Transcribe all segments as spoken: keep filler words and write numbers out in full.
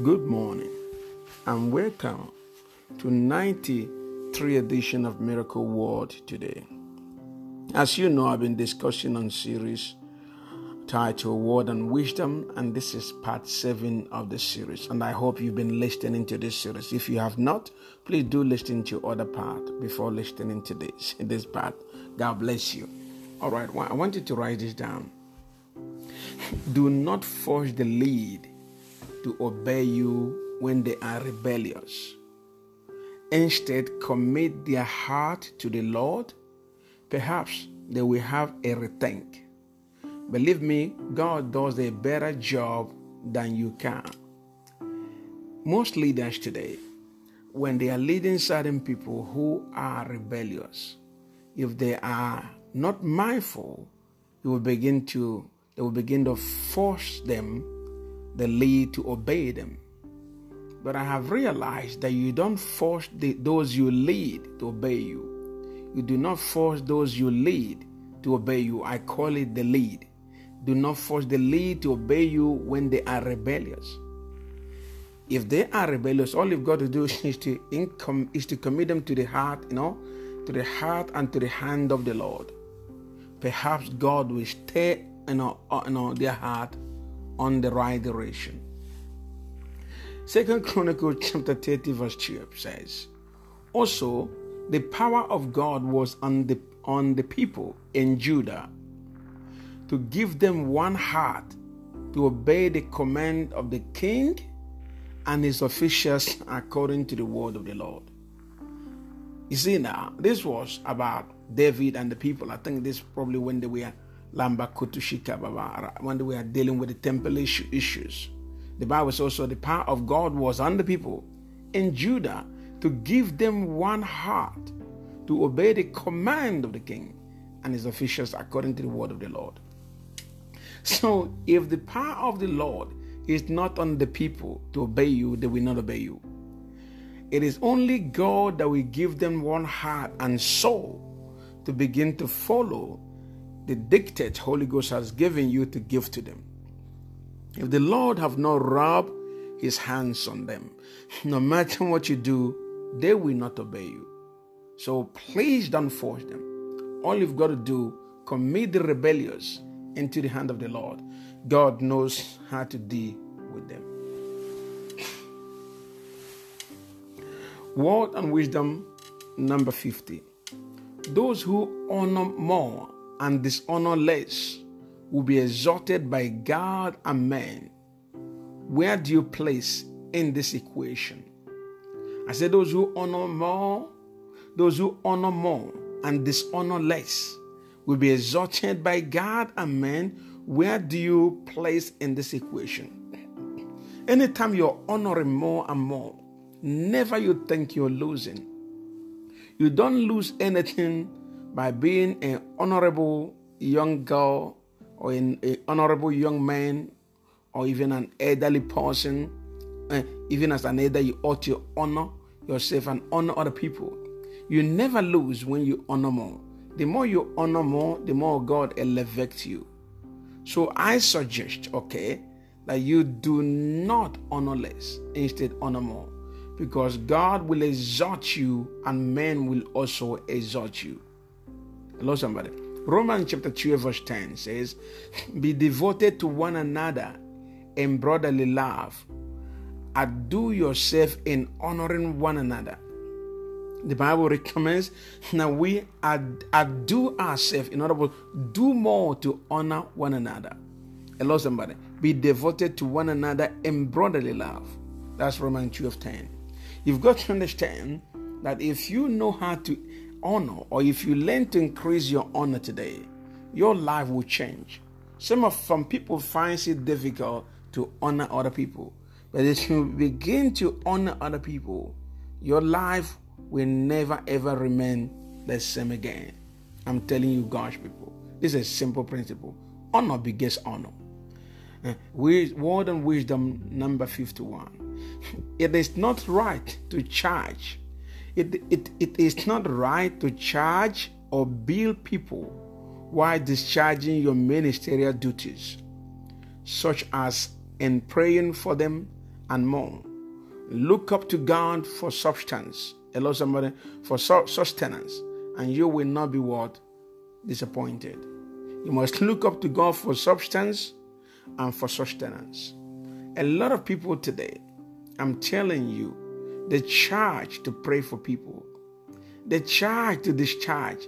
Good morning and welcome to ninety-three edition of Miracle Word today. As you know, I've been discussing on series titled Word and Wisdom, and this is part seven of the series, and I hope you've been listening to this series. If you have not, please do listen to other part before listening to this, in this part. God bless you. All right, well, I want you to write this down. Do not force the lead to obey you when they are rebellious. Instead, commit their heart to the Lord. Perhaps they will have a rethink. Believe me, God does a better job than you can. Most leaders today, when they are leading certain people who are rebellious, if they are not mindful, they will begin to, they will begin to force them the lead to obey them. But I have realized that you don't force the, those you lead to obey you. You do not force those you lead to obey you. I call it the lead. Do not force the lead to obey you when they are rebellious. If they are rebellious, all you've got to do is to income, is to commit them to the heart, you know, to the heart and to the hand of the Lord. Perhaps God will stay, you know, you know, their heart on the right direction. Second Chronicles chapter thirty verse two says, also the power of God was on the on the people in Judah to give them one heart to obey the command of the king and his officials according to the word of the Lord. You see now, this was about David and the people. I think this probably when they were when we are dealing with the temple issue, issues. The Bible says also the power of God was on the people in Judah to give them one heart to obey the command of the king and his officials according to the word of the Lord. So if the power of the Lord is not on the people to obey you, they will not obey you. It is only God that will give them one heart and soul to begin to follow the dictate Holy Ghost has given you to give to them. If the Lord have not rubbed his hands on them, no matter what you do, they will not obey you. So please don't force them. All you've got to do, commit the rebellious into the hand of the Lord. God knows how to deal with them. Word and wisdom number fifty. Those who honor more and dishonor less will be exalted by God and man. Where do you place in this equation? I said those who honor more, those who honor more and dishonor less will be exalted by God and man. Where do you place in this equation? Anytime you're honoring more and more, never you think you're losing. You don't lose anything by being an honorable young girl or an honorable young man or even an elderly person. Uh, even as an elder, you ought to honor yourself and honor other people. You never lose when you honor more. The more you honor more, the more God elevates you. So I suggest, okay, that you do not honor less, instead honor more, because God will exalt you and men will also exalt you. Hello, somebody. Romans chapter two verse ten says, be devoted to one another in brotherly love. Outdo yourself in honoring one another. The Bible recommends that we outdo ourselves. In other words, do more to honor one another. Hello, somebody. Be devoted to one another in brotherly love. That's Romans two of ten. You've got to understand that if you know how to honor, or if you learn to increase your honor today, your life will change. Some of some people find it difficult to honor other people, but if you begin to honor other people, your life will never ever remain the same again. I'm telling you, God's people, this is a simple principle. Honor begets honor. Word and wisdom number fifty-one. It is not right to charge. It, it, it is not right to charge or bill people while discharging your ministerial duties, such as in praying for them and more. Look up to God for substance. Hello, somebody. For sustenance. And you will not be what? Disappointed. You must look up to God for substance and for sustenance. A lot of people today, I'm telling you, they charge to pray for people. They charge to discharge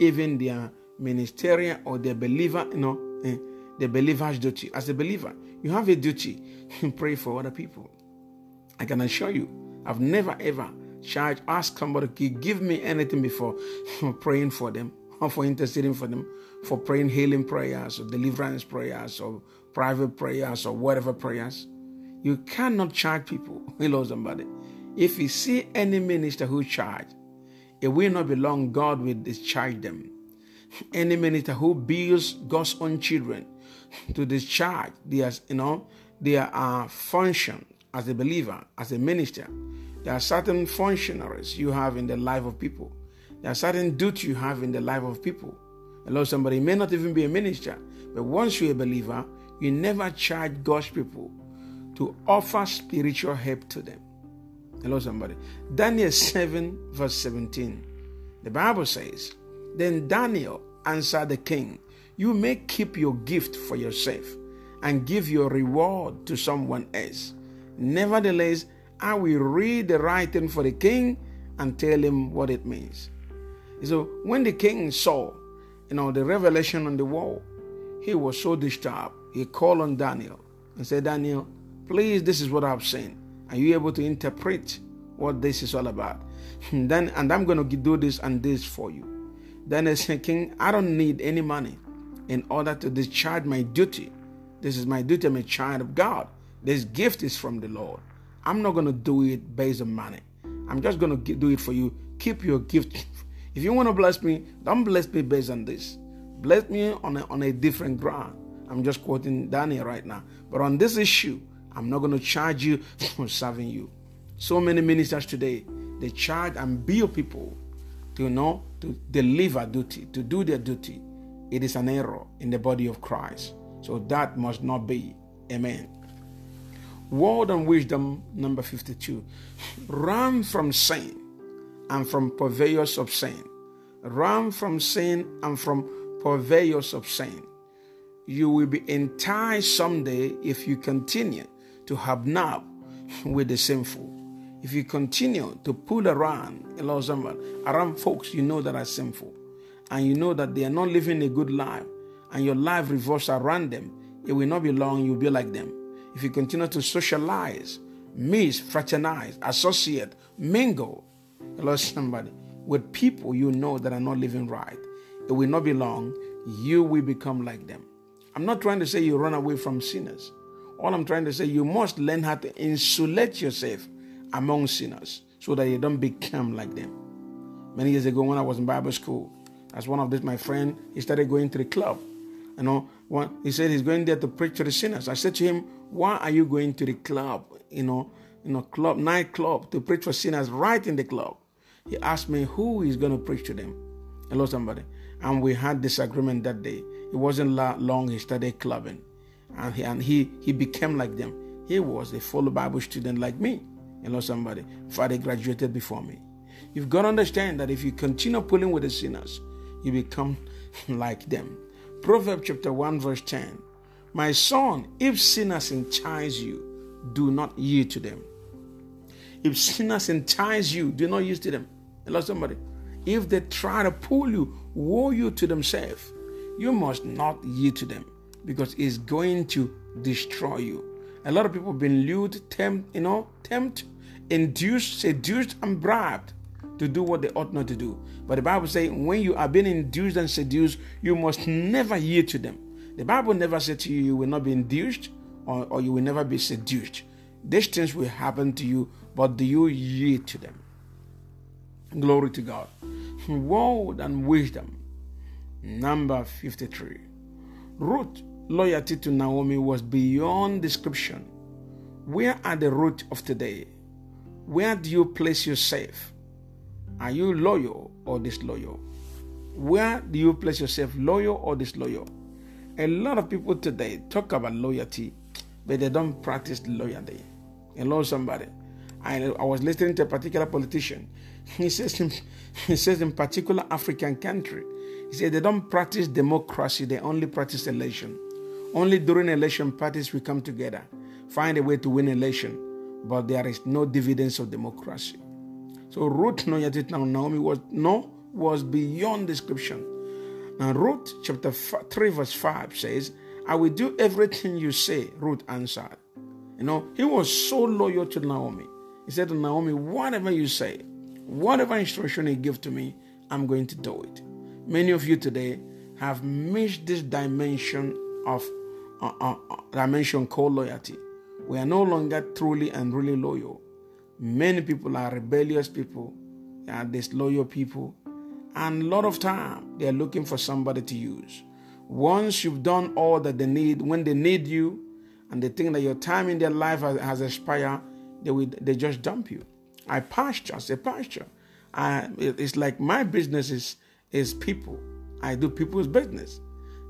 even their ministerial or their believer, you know, the believer's duty. As a believer, you have a duty to pray for other people. I can assure you, I've never ever charged, asked somebody to give me anything before praying for them, or for interceding for them, for praying healing prayers or deliverance prayers or private prayers or whatever prayers. You cannot charge people. Hello, somebody. If you see any minister who charge, it will not be long God will discharge them. Any minister who builds God's own children to discharge their, you know, their uh, function as a believer, as a minister. There are certain functionaries you have in the life of people. There are certain duties you have in the life of people. Hello, somebody. You may not even be a minister, but once you're a believer, you never charge God's people to offer spiritual help to them. Hello, somebody. Daniel seven, verse seventeen. The Bible says, "Then Daniel answered the king, 'You may keep your gift for yourself and give your reward to someone else. Nevertheless, I will read the writing for the king and tell him what it means.'" So when the king saw, you know, the revelation on the wall, he was so disturbed. He called on Daniel and said, "Daniel, please, this is what I've seen. Are you able to interpret what this is all about? And then, and I'm going to do this and this for you." Daniel said, "King, I don't need any money in order to discharge my duty. This is my duty. I'm a child of God. This gift is from the Lord. I'm not going to do it based on money. I'm just going to do it for you. Keep your gift. If you want to bless me, don't bless me based on this. Bless me on a, on a different ground." I'm just quoting Daniel right now. "But on this issue, I'm not going to charge you for serving you." So many ministers today, they charge and bill people to, you know, to deliver duty, to do their duty. It is an error in the body of Christ. So that must not be. Amen. Word and wisdom number fifty-two. Run from sin and from purveyors of sin. Run from sin and from purveyors of sin. You will be enticed someday if you continue to hobnob with the sinful. If you continue to pull around, allow someone, around folks you know that are sinful, and you know that they are not living a good life, and your life revolves around them, it will not be long you'll be like them. If you continue to socialize, mix, fraternize, associate, mingle, hello somebody, with people you know that are not living right, it will not be long, you will become like them. I'm not trying to say you run away from sinners. All I'm trying to say, you must learn how to insulate yourself among sinners so that you don't become like them. Many years ago when I was in Bible school, as one of this, my friend, he started going to the club. You know, one, he said he's going there to preach to the sinners. I said to him, "Why are you going to the club, you know, you know, club, nightclub, to preach for sinners right in the club?" He asked me who is going to preach to them. Hello, somebody. And we had disagreement that day. It wasn't long he started clubbing. And he and he, he became like them. He was a full Bible student like me. Hello, somebody. Father graduated before me. You've got to understand that if you continue pulling with the sinners, you become like them. Proverbs chapter one, verse ten. "My son, if sinners entice you, do not yield to them." If sinners entice you, do not yield to them. Hello, somebody. If they try to pull you, woe you to themselves. You must not yield to them because it's going to destroy you. A lot of people have been lured, tempt, you know, tempt, induced, seduced, and bribed to do what they ought not to do. But the Bible says, when you are being induced and seduced, you must never yield to them. The Bible never said to you, you will not be induced or, or you will never be seduced. These things will happen to you, but do you yield to them? Glory to God. Word and wisdom number fifty-three. Ruth's loyalty to Naomi was beyond description. Where are the Ruth of today? Where do you place yourself? Are you loyal or disloyal? Where do you place yourself, loyal or disloyal? A lot of people today talk about loyalty, but they don't practice loyalty. Hello, somebody. I, I was listening to a particular politician. He says, in, he says in particular African country, he said they don't practice democracy, they only practice election. Only during election parties we come together, find a way to win election, but there is no dividends of democracy. So Ruth, Naomi was no was beyond description. And Ruth chapter three verse five says, "I will do everything you say," Ruth answered. You know, he was so loyal to Naomi. He said to Naomi, "Whatever you say, whatever instruction you give to me, I'm going to do it." Many of you today have missed this dimension of uh, uh, dimension called loyalty. We are no longer truly and really loyal. Many people are rebellious people, they are disloyal people, and a lot of time they are looking for somebody to use. Once you've done all that they need, when they need you, and they think that your time in their life has, has expired, they will they just dump you. I pasture, I say pasture. I, it's like my business is, is people. I do people's business.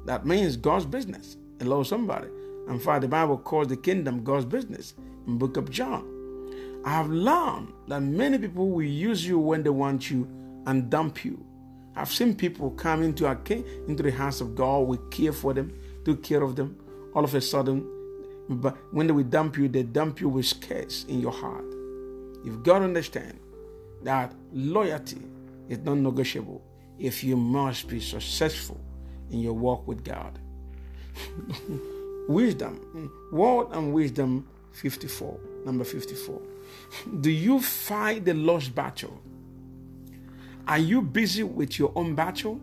That means God's business. Hello, somebody. In fact, the Bible calls the kingdom God's business in the book of John. I have learned that many people will use you when they want you and dump you. I've seen people come into our into the house of God. We care for them, do care of them. All of a sudden, but when they will dump you, they dump you with scares in your heart. You've got to understand that loyalty is not negotiable if you must be successful in your walk with God. Wisdom, Word and Wisdom fifty-four, number fifty-four. Do you fight the lost battle? Are you busy with your own battle?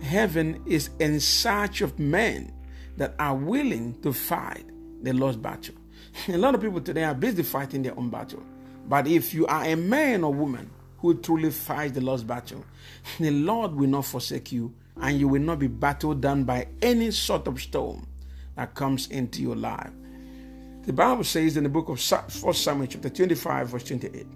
Heaven is in search of men that are willing to fight the lost battle. A lot of people today are busy fighting their own battle. But if you are a man or woman who truly fights the lost battle, the Lord will not forsake you, and you will not be battled down by any sort of storm that comes into your life. The Bible says in the book of First Samuel chapter twenty-five verse twenty-eight,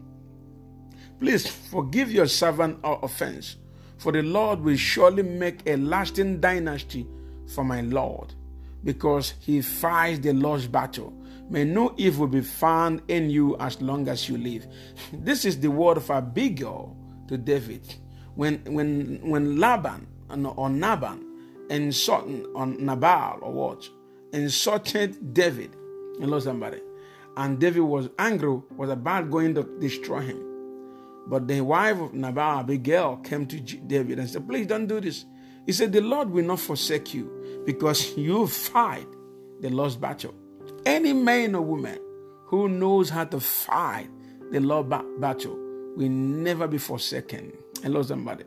"Please forgive your servant our offense, for the Lord will surely make a lasting dynasty for my Lord, because he fights the lost battle. May no evil be found in you as long as you live." This is the word of Abigail to David. When when when Laban or Naban insulted on Nabal or what insulted David. Hello, somebody. And David was angry, was about going to destroy him. But the wife of Nabal, Abigail, came to David and said, "Please don't do this." He said, "The Lord will not forsake you because you fight the lost battle." Any man or woman who knows how to fight the lost battle will never be forsaken. Hello, somebody.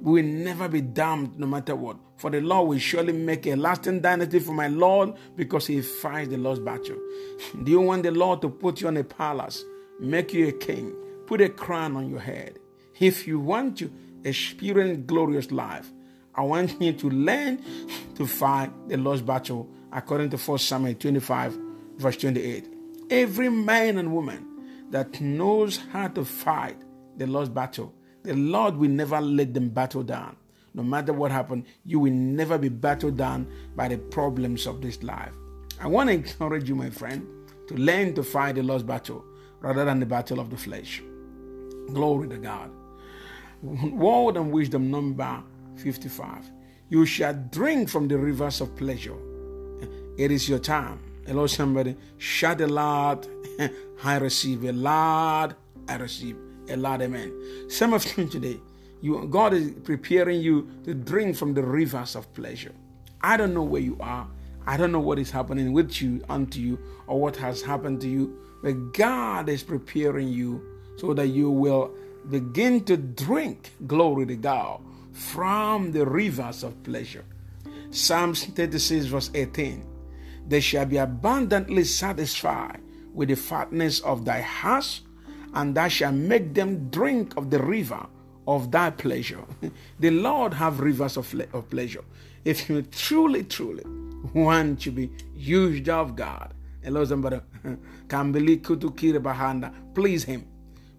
We will never be damned no matter what. For the Lord will surely make a lasting dynasty for my Lord, because he fights the lost battle. Do you want the Lord to put you on a palace, make you a king, put a crown on your head? If you want to experience glorious life, I want you to learn to fight the lost battle according to First Samuel twenty-five verse twenty-eight. Every man and woman that knows how to fight the lost battle, the Lord will never let them battle down. No matter what happens, you will never be battled down by the problems of this life. I want to encourage you, my friend, to learn to fight the lost battle rather than the battle of the flesh. Glory to God. Word and Wisdom number fifty-five. You shall drink from the rivers of pleasure. It is your time. Hello, somebody. Shout aloud, I receive. Aloud, I receive. A lot of men. Some of you today, you, God is preparing you to drink from the rivers of pleasure. I don't know where you are. I don't know what is happening with you, unto you, or what has happened to you. But God is preparing you so that you will begin to drink, glory to God, from the rivers of pleasure. Psalms thirty-six verse eighteen. "They shall be abundantly satisfied with the fatness of thy house, and thou shalt make them drink of the river of thy pleasure." The Lord have rivers of, of pleasure. If you truly, truly want to be used of God, hello somebody, please him,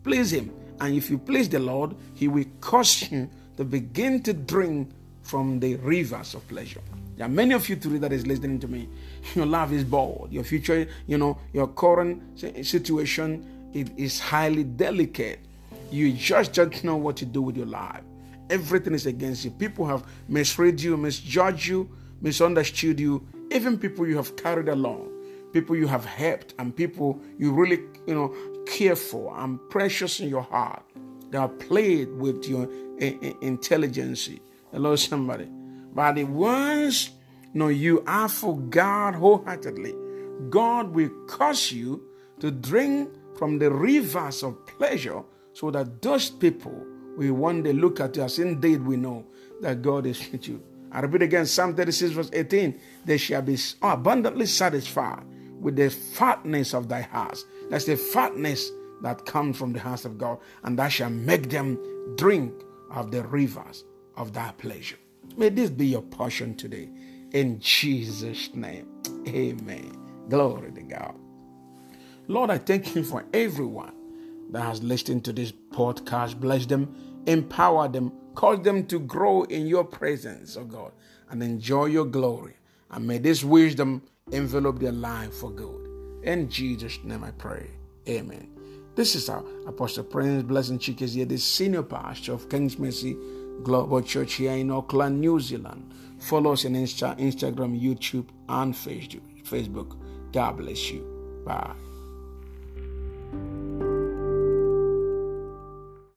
please him. And if you please the Lord, he will cause you to begin to drink from the rivers of pleasure. There are many of you today that is listening to me. Your life is bold. Your future, you know, your current situation, it is highly delicate. You just don't know what to do with your life. Everything is against you. People have misread you, misjudged you, misunderstood you. Even people you have carried along, people you have helped, and people you really, you know, care for and precious in your heart. They are played with your intelligence. Hello, somebody. But the ones know you are for God wholeheartedly, God will cause you to drink from the rivers of pleasure, so that those people will one day look at you as indeed we know that God is with you. I repeat again, Psalm thirty-six verse eighteen, they shall be abundantly satisfied with the fatness of thy house. That's the fatness that comes from the house of God, and that shall make them drink of the rivers of thy pleasure. May this be your portion today. In Jesus' name, amen. Glory to God. Lord, I thank you for everyone that has listened to this podcast. Bless them, empower them, cause them to grow in your presence, oh God, and enjoy your glory. And may this wisdom envelop their life for good. In Jesus' name I pray, amen. This is our Apostle Prince Blessing Chikizia, the senior pastor of Kings Mercy Global Church here in Auckland, New Zealand. Follow us on Insta, Instagram, YouTube, and Facebook. God bless you. Bye.